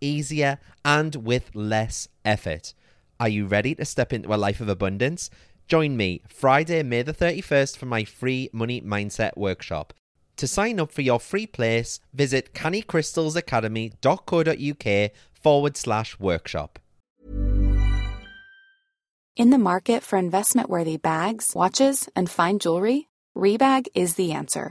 easier, and with less effort. Are you ready to step into a life of abundance? Join me Friday, May the 31st for my free Money Mindset Workshop. To sign up for your free place, visit cannycrystalsacademy.co.uk/workshop. In the market for investment-worthy bags, watches, and fine jewelry, Rebag is the answer.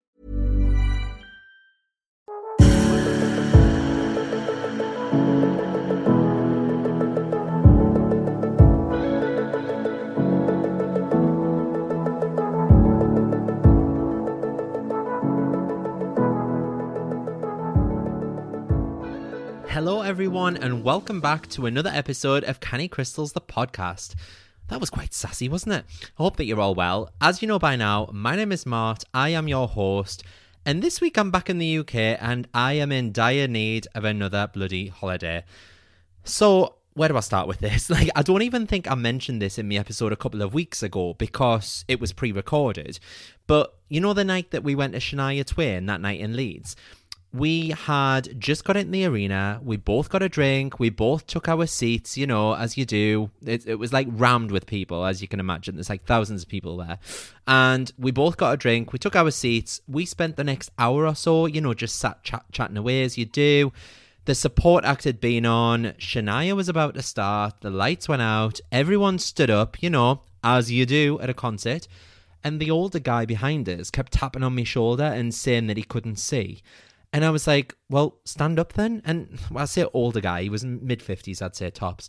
Hello everyone, and welcome back to another episode of Canny Crystals, the podcast. That was quite sassy, wasn't it? I hope that you're all well. As you know by now, my name is Mart, I am your host, and this week I'm back in the UK and I am in dire need of another bloody holiday. So where do I start with this? I don't even think I mentioned this in my episode a couple of weeks ago because it was pre-recorded. But you know the night that we went to Shania Twain, that night in Leeds? We had just got in the arena, we both got a drink, we both took our seats, you know, as you do. It was like rammed with people, as you can imagine. There's like thousands of people there. And we both got a drink, we took our seats, we spent the next hour or so, you know, just sat chatting away as you do. The support act had been on, Shania was about to start, the lights went out, everyone stood up, you know, as you do at a concert. And the older guy behind us kept tapping on my shoulder and saying that he couldn't see. And I was like, well, stand up then. And well, I say older guy, he was in mid-50s, I'd say tops.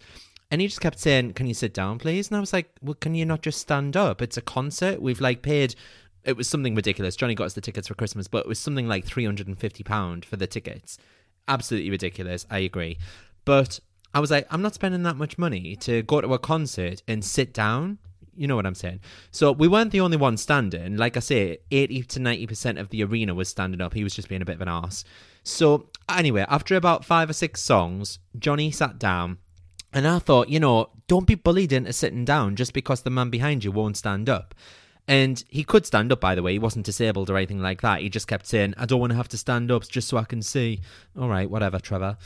And he just kept saying, can you sit down, please? And I was like, well, can you not just stand up? It's a concert. We've like paid, it was something ridiculous. Johnny got us the tickets for Christmas, but it was something like £350 for the tickets. Absolutely ridiculous. I agree. But I was like, I'm not spending that much money to go to a concert and sit down. You know what I'm saying? So we weren't the only ones standing. Like I say, 80 to 90% of the arena was standing up. He was just being a bit of an arse. So anyway, after about 5 or 6 songs, Johnny sat down. And I thought, you know, don't be bullied into sitting down just because the man behind you won't stand up. And he could stand up, by the way. He wasn't disabled or anything like that. He just kept saying, I don't want to have to stand up just so I can see. All right, whatever, Trevor.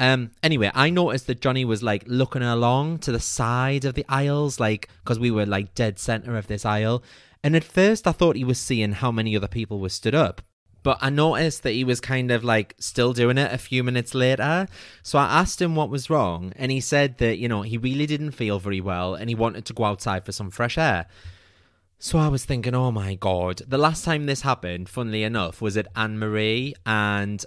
Anyway, I noticed that Johnny was like looking along to the side of the aisles, like, because we were like dead center of this aisle. And at first I thought he was seeing how many other people were stood up. But I noticed that he was kind of like still doing it a few minutes later. So I asked him what was wrong. And he said that, you know, he really didn't feel very well and he wanted to go outside for some fresh air. So I was thinking, oh my God, the last time this happened, funnily enough, was at Anne-Marie, and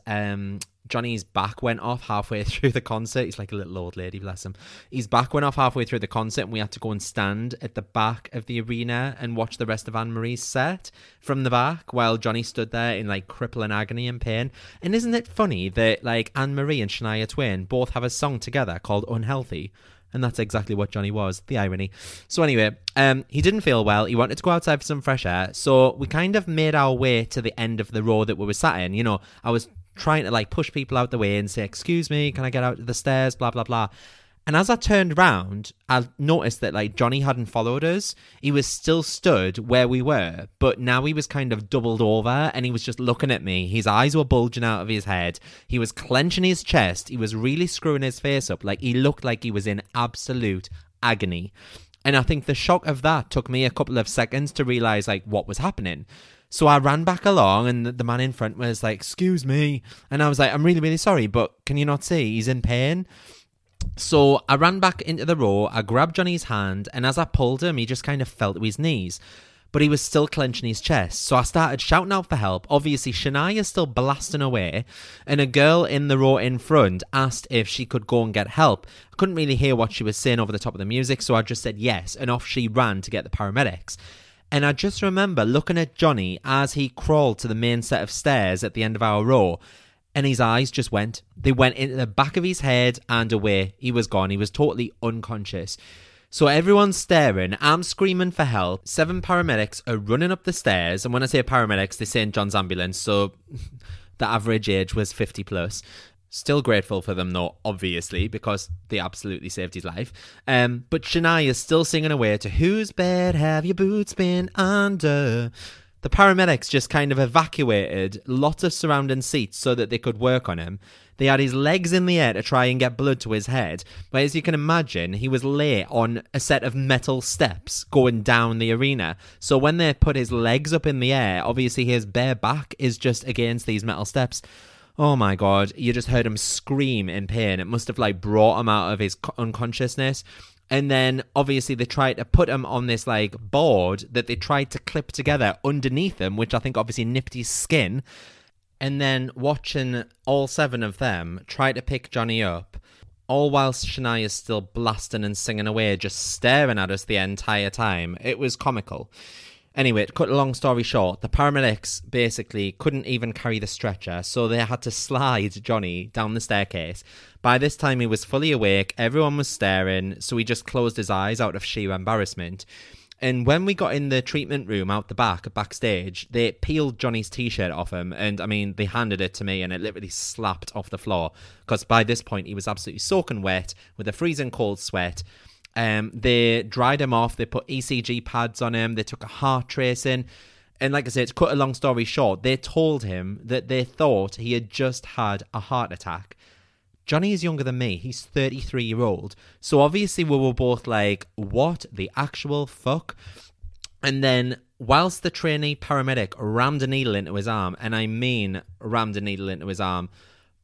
Johnny's back went off halfway through the concert. He's like a little old lady, bless him. His back went off halfway through the concert and we had to go and stand at the back of the arena and watch the rest of Anne-Marie's set from the back while Johnny stood there in like crippling agony and pain. And isn't it funny that like Anne-Marie and Shania Twain both have a song together called Unhealthy? And that's exactly what Johnny was, the irony. So anyway, he didn't feel well. He wanted to go outside for some fresh air. So we kind of made our way to the end of the row that we were sat in. You know, I was trying to like push people out the way and say, excuse me, can I get out to the stairs, blah, blah, blah. And as I turned round, I noticed that like Johnny hadn't followed us. He was still stood where we were, but now he was kind of doubled over and he was just looking at me. His eyes were bulging out of his head. He was clenching his chest. He was really screwing his face up. Like he looked like he was in absolute agony. And I think the shock of that took me a couple of seconds to realize like what was happening. So I ran back along and the man in front was like, excuse me. And I was like, I'm really, really sorry, but can you not see? He's in pain. So I ran back into the row. I grabbed Johnny's hand and as I pulled him, he just kind of fell to his knees. But he was still clenching his chest. So I started shouting out for help. Obviously, Shania's still blasting away. And a girl in the row in front asked if she could go and get help. I couldn't really hear what she was saying over the top of the music. So I just said yes. And off she ran to get the paramedics. And I just remember looking at Johnny as he crawled to the main set of stairs at the end of our row. And his eyes just went. They went into the back of his head and away. He was gone. He was totally unconscious. So everyone's staring. I'm screaming for help. 7 paramedics are running up the stairs. And when I say paramedics, they're St. John's ambulance. So the average age was 50 plus. Still grateful for them though, obviously, because they absolutely saved his life. But Shania's still singing away to Whose Bed Have Your Boots Been Under? The paramedics just kind of evacuated lots of surrounding seats so that they could work on him. They had his legs in the air to try and get blood to his head. But as you can imagine, he was lay on a set of metal steps going down the arena. So when they put his legs up in the air, obviously his bare back is just against these metal steps. Oh my God, you just heard him scream in pain. It must have like brought him out of his unconsciousness. And then, obviously, they tried to put him on this, like, board that they tried to clip together underneath him, which I think obviously nipped his skin. And then watching all 7 of them try to pick Johnny up, all whilst Shania's still blasting and singing away, just staring at us the entire time. It was comical. Anyway, to cut a long story short, the paramedics basically couldn't even carry the stretcher, so they had to slide Johnny down the staircase. By this time, he was fully awake, everyone was staring, so he just closed his eyes out of sheer embarrassment. And when we got in the treatment room out the back, backstage, they peeled Johnny's t-shirt off him. And I mean, they handed it to me and it literally slapped off the floor. Because by this point, he was absolutely soaking wet with a freezing cold sweat. They dried him off. They put ECG pads on him. They took a heart tracing. And like I said, to cut a long story short, they told him that they thought he had just had a heart attack. Johnny is younger than me. He's 33-year-old. So obviously we were both like, what the actual fuck? And then whilst the trainee paramedic rammed a needle into his arm, and I mean rammed a needle into his arm,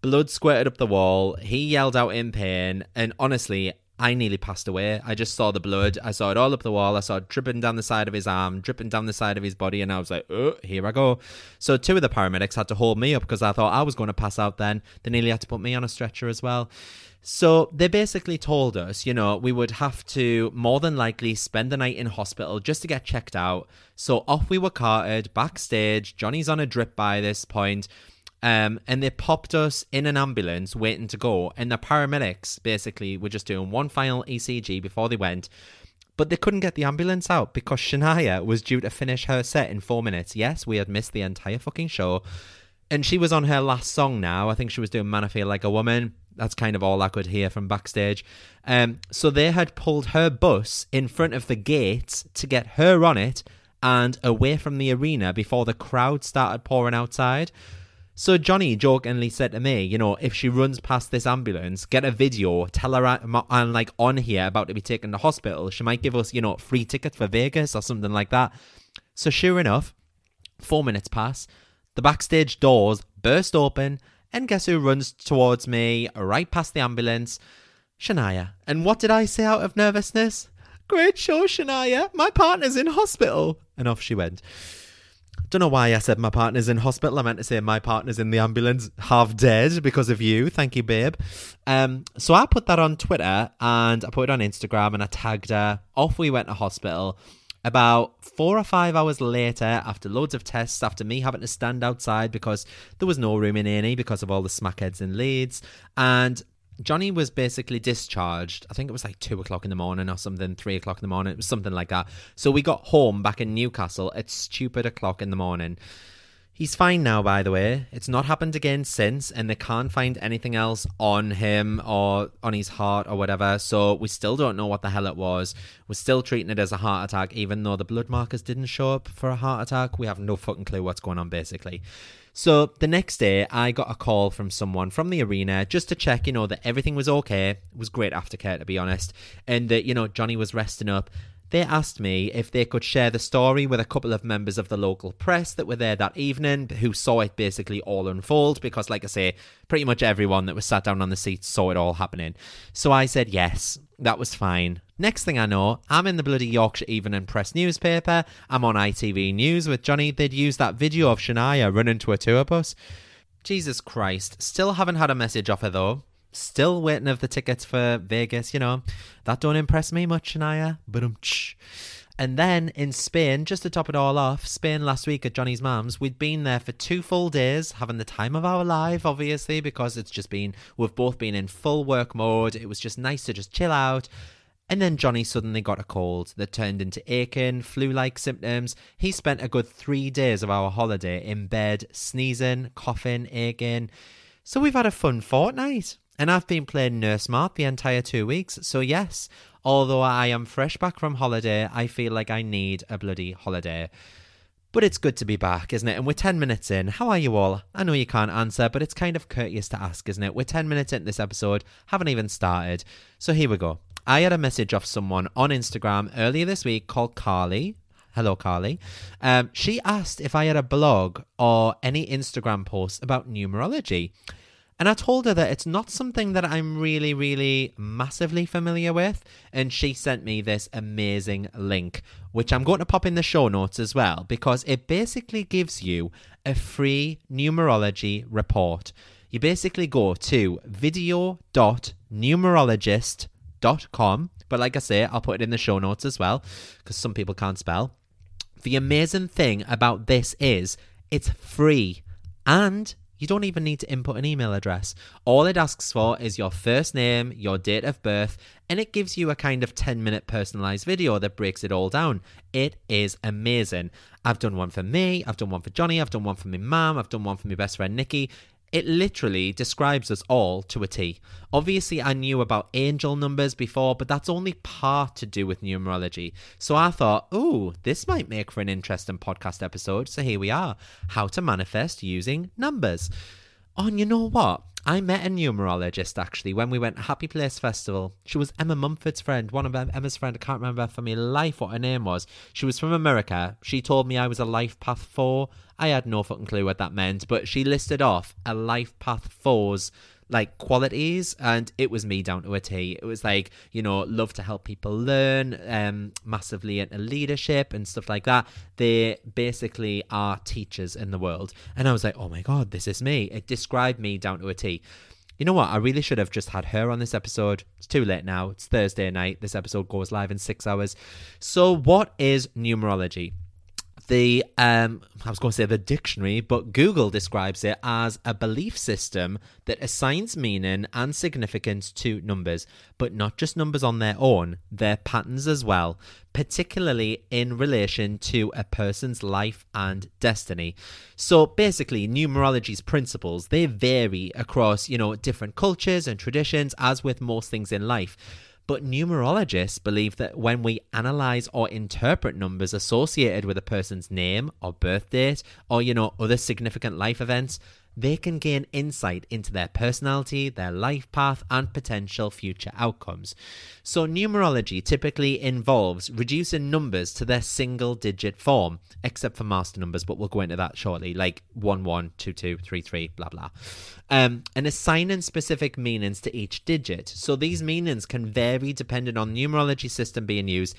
blood squirted up the wall. He yelled out in pain. And honestly, I nearly passed away. I just saw the blood. I saw it all up the wall. I saw it dripping down the side of his arm, dripping down the side of his body. And I was like, oh, here I go. So two of the paramedics had to hold me up because I thought I was going to pass out then. They nearly had to put me on a stretcher as well. So they basically told us, you know, we would have to more than likely spend the night in hospital just to get checked out. So off we were carted backstage. Johnny's on a drip by this point. And they popped us in an ambulance waiting to go. And the paramedics basically were just doing one final ECG before they went. But they couldn't get the ambulance out because Shania was due to finish her set in 4 minutes. Yes, we had missed the entire fucking show. And she was on her last song now. I think she was doing Man I Feel Like a Woman. That's kind of all I could hear from backstage. So they had pulled her bus in front of the gate to get her on it and away from the arena before the crowd started pouring outside. So Johnny jokingly said to me, you know, if she runs past this ambulance, get a video, tell her I'm like on here about to be taken to hospital. She might give us, you know, free tickets for Vegas or something like that. So sure enough, 4 minutes pass, the backstage doors burst open and guess who runs towards me right past the ambulance? Shania. And what did I say out of nervousness? Great show, Shania. My partner's in hospital. And off she went. Don't know why I said my partner's in hospital. I meant to say my partner's in the ambulance, half dead because of you. Thank you, babe. So I put that on Twitter and I put it on Instagram and I tagged her. Off we went to hospital. About 4 or 5 hours later, after loads of tests, after me having to stand outside because there was no room in A&E because of all the smackheads in Leeds. And Johnny was basically discharged. I think it was like 2 o'clock in the morning or something, 3 o'clock in the morning. It was something like that. So we got home back in Newcastle at stupid o'clock in the morning. He's fine now, by the way. It's not happened again since, and they can't find anything else on him or on his heart or whatever. So we still don't know what the hell it was. We're still treating it as a heart attack, even though the blood markers didn't show up for a heart attack. We have no fucking clue what's going on, basically. So the next day, I got a call from someone from the arena just to check, you know, that everything was okay. It was great aftercare, to be honest. And that, you know, Johnny was resting up. They asked me if they could share the story with a couple of members of the local press that were there that evening, who saw it basically all unfold. Because, like I say, pretty much everyone that was sat down on the seats saw it all happening. So I said yes, that was fine. Next thing I know, I'm in the bloody Yorkshire Evening Press newspaper. I'm on ITV News with Johnny. They'd used that video of Shania running to a tour bus. Jesus Christ. Still haven't had a message off her though. Still waiting for the tickets for Vegas, you know. That don't impress me much, Shania. And then in Spain, just to top it all off, Spain last week at Johnny's mum's, we'd been there for 2 full days, having the time of our life, obviously, because it's just been, we've both been in full work mode. It was just nice to just chill out. And then Johnny suddenly got a cold that turned into aching, flu-like symptoms. He spent a good 3 days of our holiday in bed, sneezing, coughing, aching. So we've had a fun fortnight. And I've been playing Nurse Mart the entire 2 weeks. So yes, although I am fresh back from holiday, I feel like I need a bloody holiday. But it's good to be back, isn't it? And we're 10 minutes in. How are you all? I know you can't answer, but it's kind of courteous to ask, isn't it? We're 10 minutes into this episode, haven't even started. So here we go. I had a message off someone on Instagram earlier this week called Carly. Hello, Carly. She asked if I had a blog or any Instagram posts about numerology. And I told her that it's not something that I'm really, really massively familiar with. And she sent me this amazing link, which I'm going to pop in the show notes as well, because it basically gives you a free numerology report. You basically go to video.numerologist.com. But like I say, I'll put it in the show notes as well, because some people can't spell. The amazing thing about this is it's free and you don't even need to input an email address. All it asks for is your first name, your date of birth, and it gives you a kind of 10-minute personalized video that breaks it all down. It is amazing. I've done one for me, I've done one for Johnny, I've done one for my mum, I've done one for my best friend Nikki. It literally describes us all to a T. Obviously, I knew about angel numbers before, but that's only part to do with numerology. So I thought, ooh, this might make for an interesting podcast episode. So here we are. How to manifest using numbers. Oh, and you know what? I met a numerologist, actually, when we went to Happy Place Festival. She was Emma Mumford's friend, one of Emma's friends. I can't remember for my life what her name was. She was from America. She told me I was a life path 4. I had no fucking clue what that meant, but she listed off a life path 4's like qualities, and it was me down to a T. It was like, you know, love to help people learn, massively into leadership and stuff like that. They basically are teachers in the world. And I was like, oh my God, this is me. It described me down to a T. You know what? I really should have just had her on this episode. It's too late now. It's Thursday night. This episode goes live in 6 hours. So what is numerology? I was going to say the dictionary, but Google describes it as a belief system that assigns meaning and significance to numbers, but not just numbers on their own, their patterns as well, particularly in relation to a person's life and destiny. So basically, numerology's principles, they vary across, you know, different cultures and traditions, as with most things in life. But numerologists believe that when we analyze or interpret numbers associated with a person's name or birth date or, you know, other significant life events, they can gain insight into their personality, their life path, and potential future outcomes. So numerology typically involves reducing numbers to their single-digit form, except for master numbers, but we'll go into that shortly, like 11, 22, 33, blah, blah, and assigning specific meanings to each digit. So these meanings can vary depending on numerology system being used,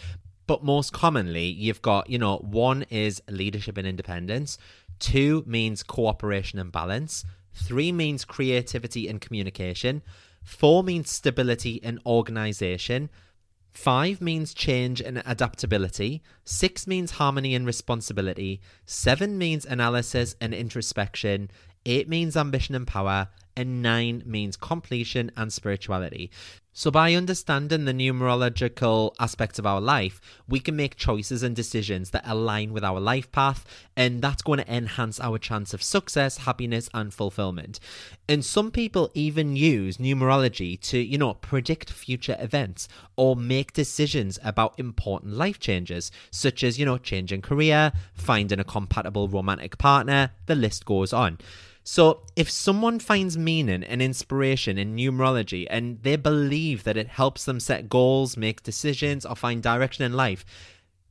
but most commonly, you've got, you know, 1 is leadership and independence, 2 means cooperation and balance, 3 means creativity and communication, 4 means stability and organization, 5 means change and adaptability, 6 means harmony and responsibility, 7 means analysis and introspection, 8 means ambition and power, and 9 means completion and spirituality. So by understanding the numerological aspects of our life, we can make choices and decisions that align with our life path, and that's going to enhance our chance of success, happiness, and fulfillment. And some people even use numerology to, you know, predict future events or make decisions about important life changes, such as, you know, changing career, finding a compatible romantic partner, the list goes on. So if someone finds meaning and inspiration in numerology and they believe that it helps them set goals, make decisions, or find direction in life,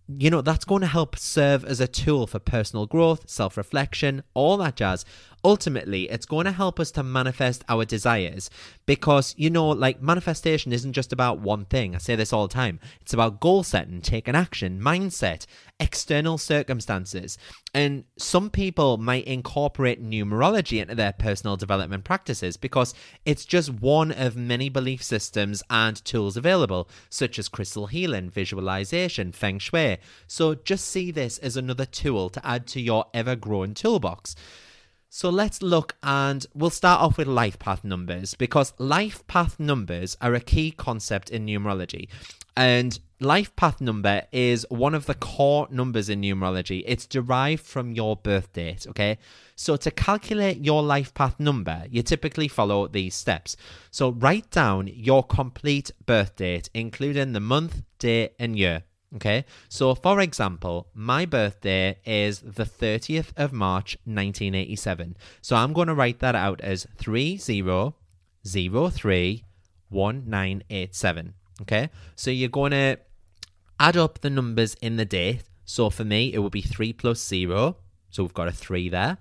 you know, that's going to help serve as a tool for personal growth, self-reflection, all that jazz. Ultimately, it's going to help us to manifest our desires because, you know, like manifestation isn't just about one thing. I say this all the time. It's about goal setting, taking action, mindset, external circumstances. And some people might incorporate numerology into their personal development practices because it's just one of many belief systems and tools available, such as crystal healing, visualization, feng shui. So just see this as another tool to add to your ever-growing toolbox. So let's look, and we'll start off with life path numbers, because life path numbers are a key concept in numerology. And life path number is one of the core numbers in numerology. It's derived from your birth date, okay? So to calculate your life path number, you typically follow these steps. So write down your complete birth date, including the month, day, and year. Okay, so for example, my birthday is the 30th of March, 1987. So I'm going to write that out as 30031987. Okay, so you're going to add up the numbers in the date. So for me, it would be 3 + 0. So we've got a 3 there.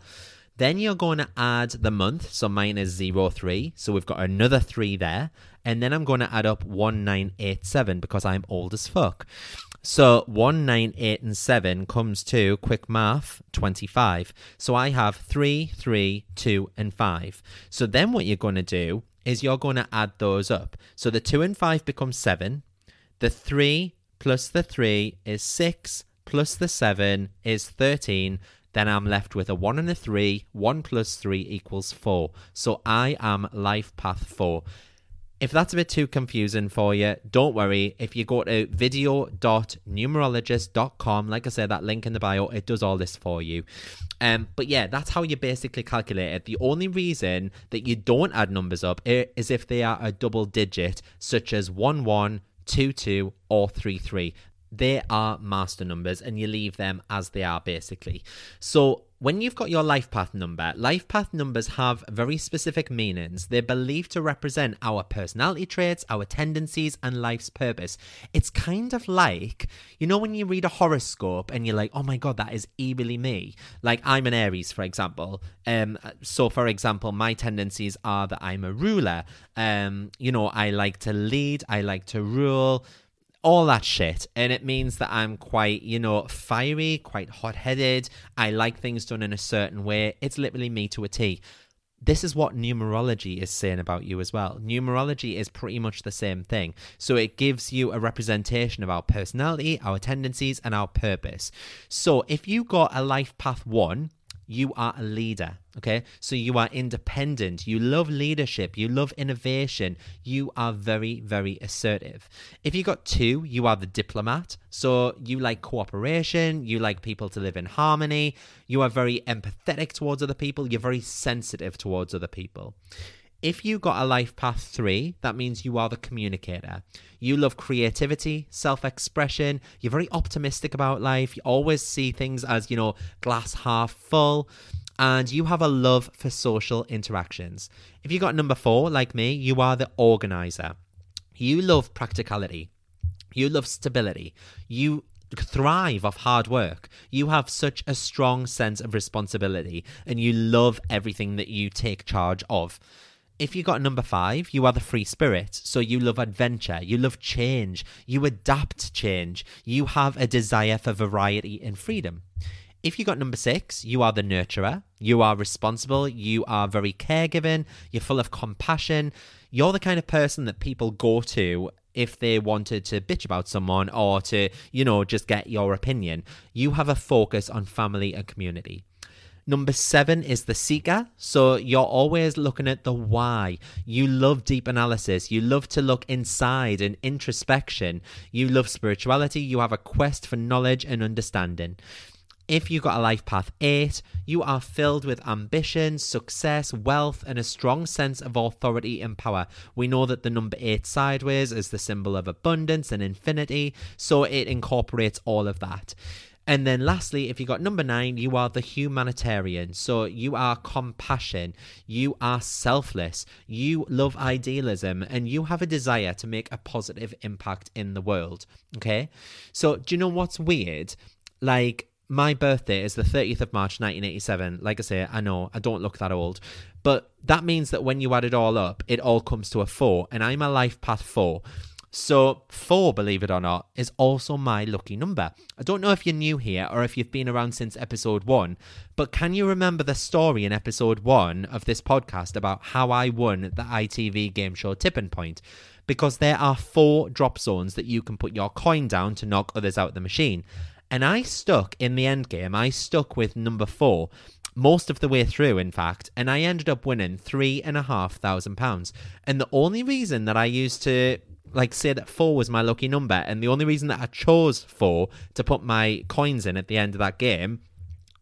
Then you're going to add the month. So mine is 03. So we've got another 3 there. And then I'm going to add up 1987 because I'm old as fuck. So 1, 9, 8 and 7 comes to, quick math, 25. So I have 3, 3, 2 and 5. So then what you're going to do is you're going to add those up. So the 2 and 5 becomes 7. The 3 + 3 is 6 plus the 7 is 13. Then I'm left with a 1 and a 3. 1 + 3 = 4. So I am life path 4. If that's a bit too confusing for you, don't worry. If you go to video.numerologist.com, like I said, that link in the bio, it does all this for you. But yeah, that's how you basically calculate it. The only reason that you don't add numbers up is if they are a double digit, such as 11, 22, or 33. They are master numbers and you leave them as they are basically. So When you've got your life path number, life path numbers have very specific meanings. They're believed to represent our personality traits, our tendencies, and life's purpose. It's kind of like, you know, when you read a horoscope and you're like, oh my God, that is eerily me. Like, I'm an Aries, for example. So, for example, my tendencies are that I'm a ruler. You know, I like to lead, I like to rule, all that shit. And it means that I'm quite, you know, fiery, quite hot-headed. I like things done in a certain way. It's literally me to a T. This is what numerology is saying about you as well. Numerology is pretty much the same thing. So it gives you a representation of our personality, our tendencies, and our purpose. So if you got a life path 1, you are a leader, okay? So you are independent. You love leadership. You love innovation. You are very, very assertive. If you got 2, you are the diplomat. So you like cooperation. You like people to live in harmony. You are very empathetic towards other people. You're very sensitive towards other people. If you got a life path 3, that means you are the communicator. You love creativity, self-expression. You're very optimistic about life. You always see things as, you know, glass half full. And you have a love for social interactions. If you got number 4, like me, you are the organizer. You love practicality. You love stability. You thrive off hard work. You have such a strong sense of responsibility. And you love everything that you take charge of. If you got number 5, you are the free spirit. So you love adventure. You love change. You adapt to change. You have a desire for variety and freedom. If you got number 6, you are the nurturer. You are responsible. You are very caregiving. You're full of compassion. You're the kind of person that people go to if they wanted to bitch about someone or to, you know, just get your opinion. You have a focus on family and community. Number 7 is the seeker. So you're always looking at the why. You love deep analysis. You love to look inside and introspection. You love spirituality. You have a quest for knowledge and understanding. If you got a life path 8, you are filled with ambition, success, wealth, and a strong sense of authority and power. We know that the number 8 sideways is the symbol of abundance and infinity. So it incorporates all of that. And then lastly, if you got number 9, you are the humanitarian. So you are compassion. You are selfless. You love idealism and you have a desire to make a positive impact in the world. Okay. So do you know what's weird? Like, my birthday is the 30th of March, 1987. Like I say, I know I don't look that old, but that means that when you add it all up, it all comes to a 4, and I'm a life path 4. So 4, believe it or not, is also my lucky number. I don't know if you're new here or if you've been around since episode 1, but can you remember the story in episode 1 of this podcast about how I won the ITV game show Tipping Point? Because there are 4 drop zones that you can put your coin down to knock others out of the machine. And I stuck in the end game. I stuck with number 4 most of the way through, in fact, and I ended up winning £3,500. And the only reason that I used to say that 4 was my lucky number, and the only reason that I chose 4 to put my coins in at the end of that game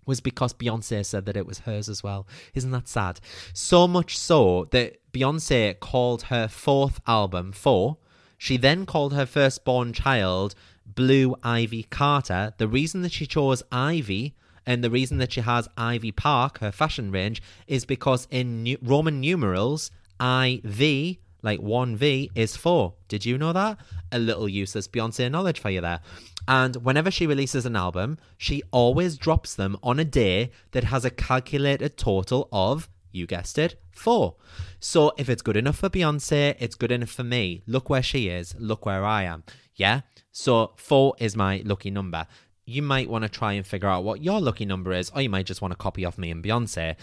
was because Beyoncé said that it was hers as well. Isn't that sad? So much so that Beyoncé called her 4th album 4. She then called her firstborn child Blue Ivy Carter. The reason that she chose Ivy and the reason that she has Ivy Park, her fashion range, is because in Roman numerals, IV, like 1V, is 4. Did you know that? A little useless Beyoncé knowledge for you there. And whenever she releases an album, she always drops them on a day that has a calculated total of, you guessed it, 4. So if it's good enough for Beyoncé, it's good enough for me. Look where she is. Look where I am. Yeah? So 4 is my lucky number. You might want to try and figure out what your lucky number is, or you might just want a copy of me and Beyoncé.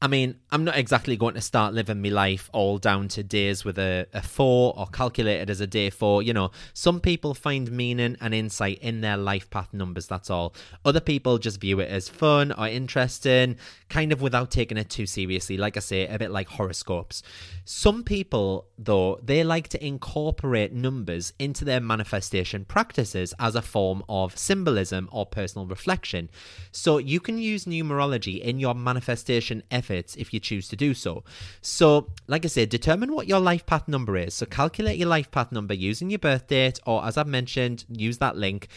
I mean, I'm not exactly going to start living my life all down to days with a 4 or calculated as a day 4. You know, some people find meaning and insight in their life path numbers, that's all. Other people just view it as fun or interesting, kind of without taking it too seriously. Like I say, a bit like horoscopes. Some people, though, they like to incorporate numbers into their manifestation practices as a form of symbolism or personal reflection. So you can use numerology in your manifestation efforts if you choose to do so. So, like I said, determine what your life path number is. So calculate your life path number using your birth date, or as I've mentioned, use that link.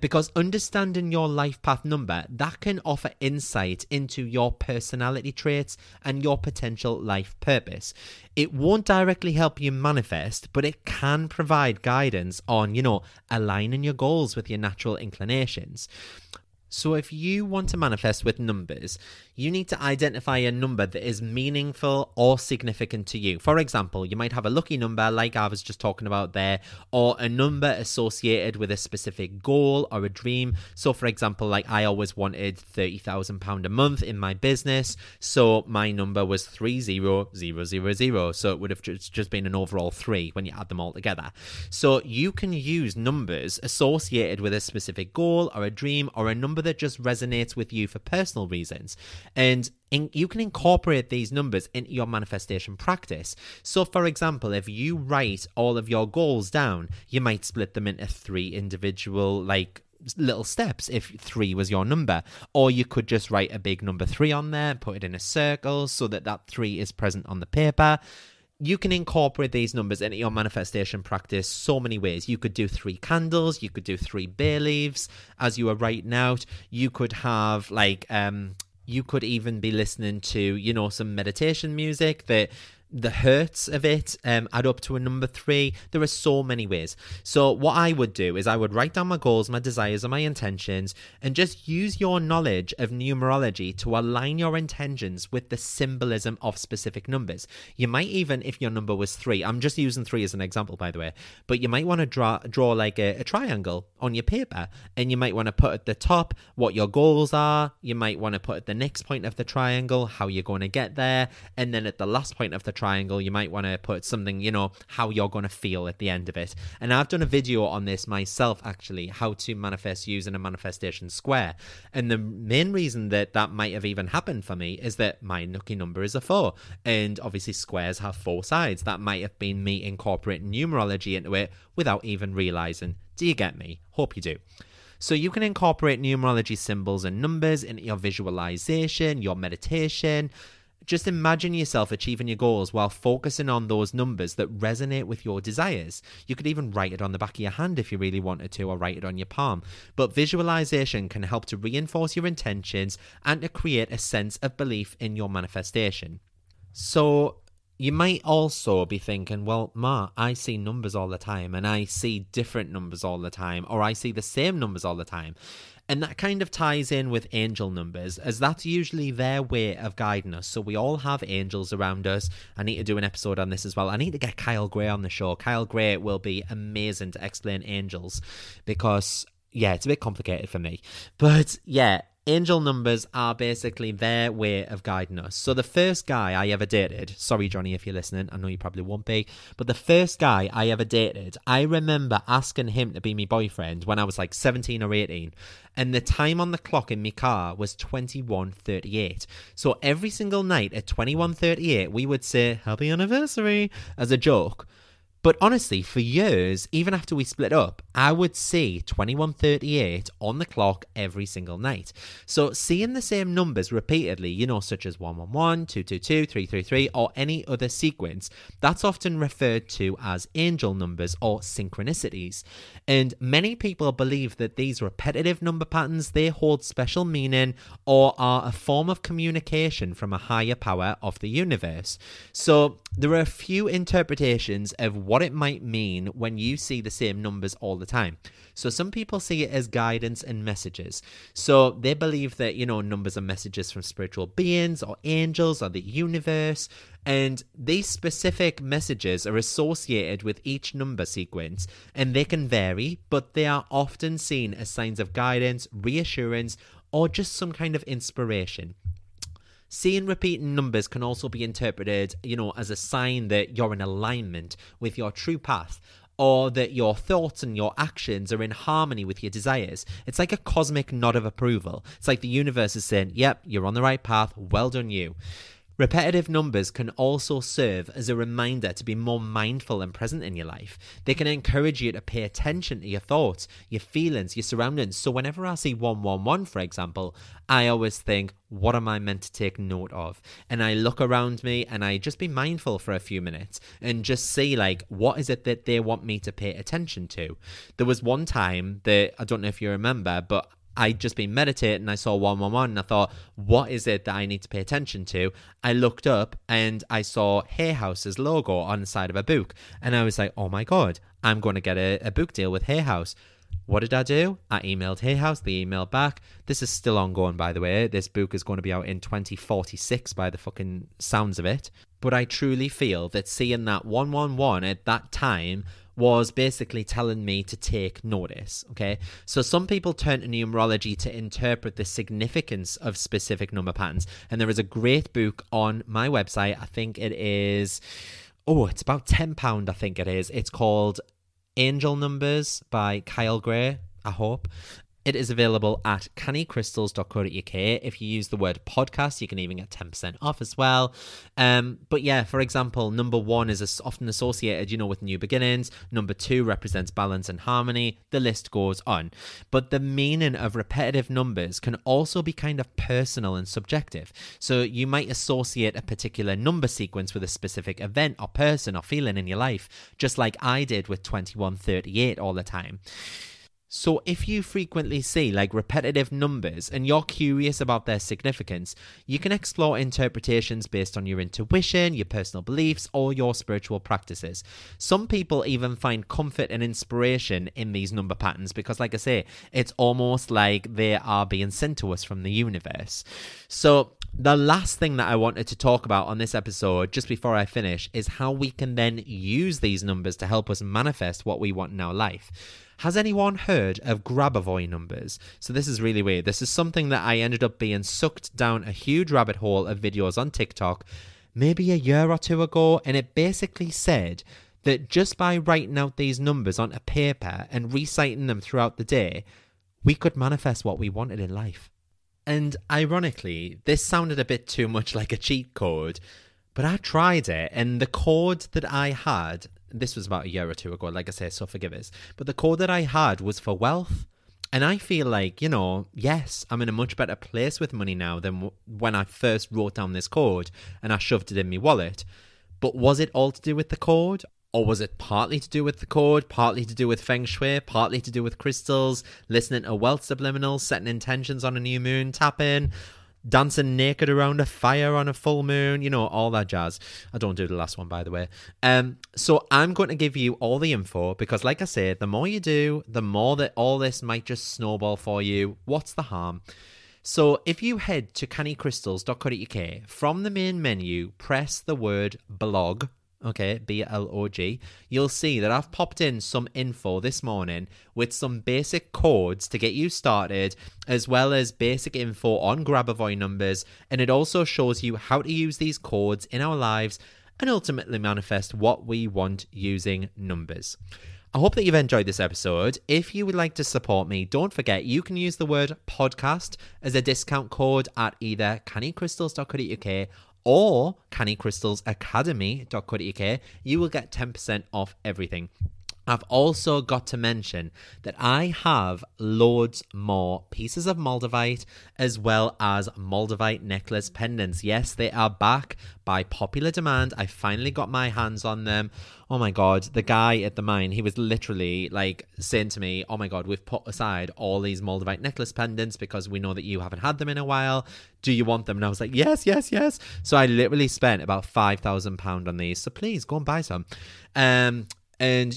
because understanding your life path number, that can offer insight into your personality traits and your potential life purpose. It won't directly help you manifest, but it can provide guidance on, you know, aligning your goals with your natural inclinations. So if you want to manifest with numbers, you need to identify a number that is meaningful or significant to you. For example, you might have a lucky number like I was just talking about there, or a number associated with a specific goal or a dream. So for example, like I always wanted £30,000 a month in my business. So my number was 30000. So it would have just been an overall 3 when you add them all together. So you can use numbers associated with a specific goal or a dream or a number that just resonates with you for personal reasons, and you can incorporate these numbers into your manifestation practice. So for example, if you write all of your goals down, you might split them into 3 individual like little steps if 3 was your number, or you could just write a big number 3 on there and put it in a circle so that 3 is present on the paper. You can incorporate these numbers into your manifestation practice so many ways. You could do 3 candles. You could do 3 bay leaves as you are writing out. You could have like, you could even be listening to, you know, some meditation music that the hertz of it add up to a number 3. There are so many ways. So what I would do is I would write down my goals, my desires and my intentions, and just use your knowledge of numerology to align your intentions with the symbolism of specific numbers. You might even, if your number was 3, I'm just using 3 as an example by the way, but you might want to draw like a triangle on your paper, and you might want to put at the top what your goals are. You might want to put at the next point of the triangle how you're going to get there, and then at the last point of the triangle you might want to put something, you know, how you're going to feel at the end of it. And I've done a video on this myself actually, how to manifest using a manifestation square, and the main reason that might have even happened for me is that my lucky number is a 4, and obviously squares have 4 sides. That might have been me incorporating numerology into it without even realizing. Do you get me? Hope you do. So you can incorporate numerology, symbols and numbers into your visualization, your meditation. Just imagine yourself achieving your goals while focusing on those numbers that resonate with your desires. You could even write it on the back of your hand if you really wanted to, or write it on your palm. But visualization can help to reinforce your intentions and to create a sense of belief in your manifestation. So you might also be thinking, well, Ma, I see numbers all the time, and I see different numbers all the time, or I see the same numbers all the time. And that kind of ties in with angel numbers, as that's usually their way of guiding us. So we all have angels around us. I need to do an episode on this as well. I need to get Kyle Gray on the show. Kyle Gray will be amazing to explain angels because, yeah, it's a bit complicated for me. But yeah, angel numbers are basically their way of guiding us. So the first guy I ever dated, sorry, Johnny, if you're listening, I know you probably won't be, but the first guy I ever dated, I remember asking him to be my boyfriend when I was like 17 or 18. And the time on the clock in my car was 21:38. So every single night at 21:38, we would say, happy anniversary, as a joke. But honestly, for years, even after we split up, I would see 21:38 on the clock every single night. So seeing the same numbers repeatedly, you know, such as 111, 222, 333, or any other sequence, that's often referred to as angel numbers or synchronicities. And many people believe that these repetitive number patterns, they hold special meaning or are a form of communication from a higher power of the universe. So there are a few interpretations of what it might mean when you see the same numbers all the time. So some people see it as guidance and messages. So they believe that, you know, numbers are messages from spiritual beings or angels or the universe. And these specific messages are associated with each number sequence, and they can vary, but they are often seen as signs of guidance, reassurance, or just some kind of inspiration. Seeing repeating numbers can also be interpreted, you know, as a sign that you're in alignment with your true path, or that your thoughts and your actions are in harmony with your desires. It's like a cosmic nod of approval. It's like the universe is saying, yep, you're on the right path. Well done you. Repetitive numbers can also serve as a reminder to be more mindful and present in your life. They can encourage you to pay attention to your thoughts, your feelings, your surroundings. So whenever I see 111, for example, I always think, what am I meant to take note of? And I look around me and I just be mindful for a few minutes and just see, like, what is it that they want me to pay attention to? There was one time that, I don't know if you remember, but I'd just been meditating, I saw 111 and I thought, what is it that I need to pay attention to? I looked up and I saw Hay House's logo on the side of a book. And I was like, oh my God, I'm going to get a book deal with Hay House. What did I do? I emailed Hay House, they emailed back. This is still ongoing, by the way. This book is going to be out in 2046 by the fucking sounds of it. But I truly feel that seeing that 111 at that time was basically telling me to take notice, okay? So some people turn to numerology to interpret the significance of specific number patterns. And there is a great book on my website. I think it is, it's about £10, I think it is. It's called Angel Numbers by Kyle Gray, I hope. It is available at cannycrystals.co.uk. If you use the word podcast, you can even get 10% off as well. But yeah, for example, number 1 is often associated, with new beginnings. Number 2 represents balance and harmony. The list goes on. But the meaning of repetitive numbers can also be kind of personal and subjective. So you might associate a particular number sequence with a specific event or person or feeling in your life, just like I did with 2138 all the time. So if you frequently see repetitive numbers and you're curious about their significance, you can explore interpretations based on your intuition, your personal beliefs, or your spiritual practices. Some people even find comfort and inspiration in these number patterns because, like I say, it's almost like they are being sent to us from the universe. So the last thing that I wanted to talk about on this episode, just before I finish, is how we can then use these numbers to help us manifest what we want in our life. Has anyone heard of Grabovoi numbers? So this is really weird. This is something that I ended up being sucked down a huge rabbit hole of videos on TikTok maybe a year or two ago, and it basically said that just by writing out these numbers on a paper and reciting them throughout the day, we could manifest what we wanted in life. And ironically, this sounded a bit too much like a cheat code, but I tried it, and the code that I had, this was about a year or two ago, like I say, so forgive us. But the code that I had was for wealth. And I feel like, yes, I'm in a much better place with money now than when I first wrote down this code and I shoved it in my wallet. But was it all to do with the code? Or was it partly to do with the code, partly to do with feng shui, partly to do with crystals, listening to wealth subliminals, setting intentions on a new moon, tapping, dancing naked around a fire on a full moon, all that jazz. I don't do the last one, by the way. So I'm going to give you all the info because, like I said, the more you do, the more that all this might just snowball for you. What's the harm? So if you head to cannycrystals.co.uk, from the main menu, press the word blog, okay, B-L-O-G, you'll see that I've popped in some info this morning with some basic codes to get you started, as well as basic info on Grabovoi numbers, and it also shows you how to use these codes in our lives and ultimately manifest what we want using numbers. I hope that you've enjoyed this episode. If you would like to support me, don't forget you can use the word podcast as a discount code at either cannycrystals.co.uk or cannycrystalsacademy.co.uk, you will get 10% off everything. I've also got to mention that I have loads more pieces of Moldavite as well as Moldavite necklace pendants. Yes, they are back by popular demand. I finally got my hands on them. Oh my God, the guy at the mine, he was literally saying to me, oh my God, we've put aside all these Moldavite necklace pendants because we know that you haven't had them in a while. Do you want them? And I was like, yes, yes, yes. So I literally spent about £5,000 on these. So please go and buy some. And,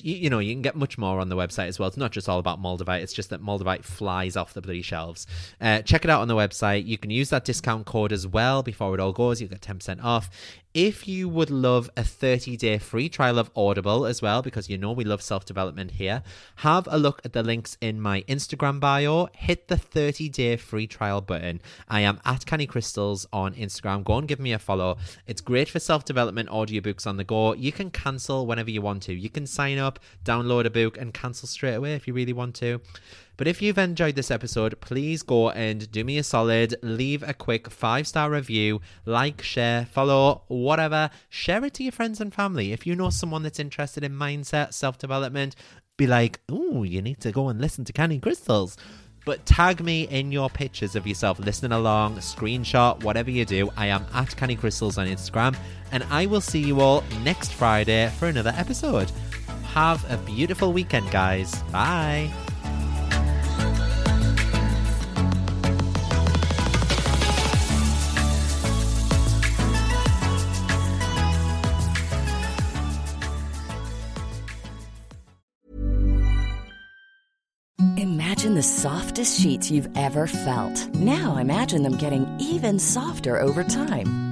you can get much more on the website as well. It's not just all about Moldavite. It's just that Moldavite flies off the bloody shelves. Check it out on the website. You can use that discount code as well before it all goes. You get 10% off. If you would love a 30-day free trial of Audible as well, because we love self-development here, have a look at the links in my Instagram bio. Hit the 30-day free trial button. I am at Canny Crystals on Instagram. Go and give me a follow. It's great for self-development audiobooks on the go. You can cancel whenever you want to. You can sign up, download a book, and cancel straight away if you really want to. But if you've enjoyed this episode, please go and do me a solid, leave a quick 5-star review, like, share, follow, whatever. Share it to your friends and family. If you know someone that's interested in mindset, self-development, be like, ooh, you need to go and listen to Canny Crystals. But tag me in your pictures of yourself listening along, screenshot, whatever you do. I am at Canny Crystals on Instagram, and I will see you all next Friday for another episode. Have a beautiful weekend, guys. Bye. Imagine the softest sheets you've ever felt. Now imagine them getting even softer over time.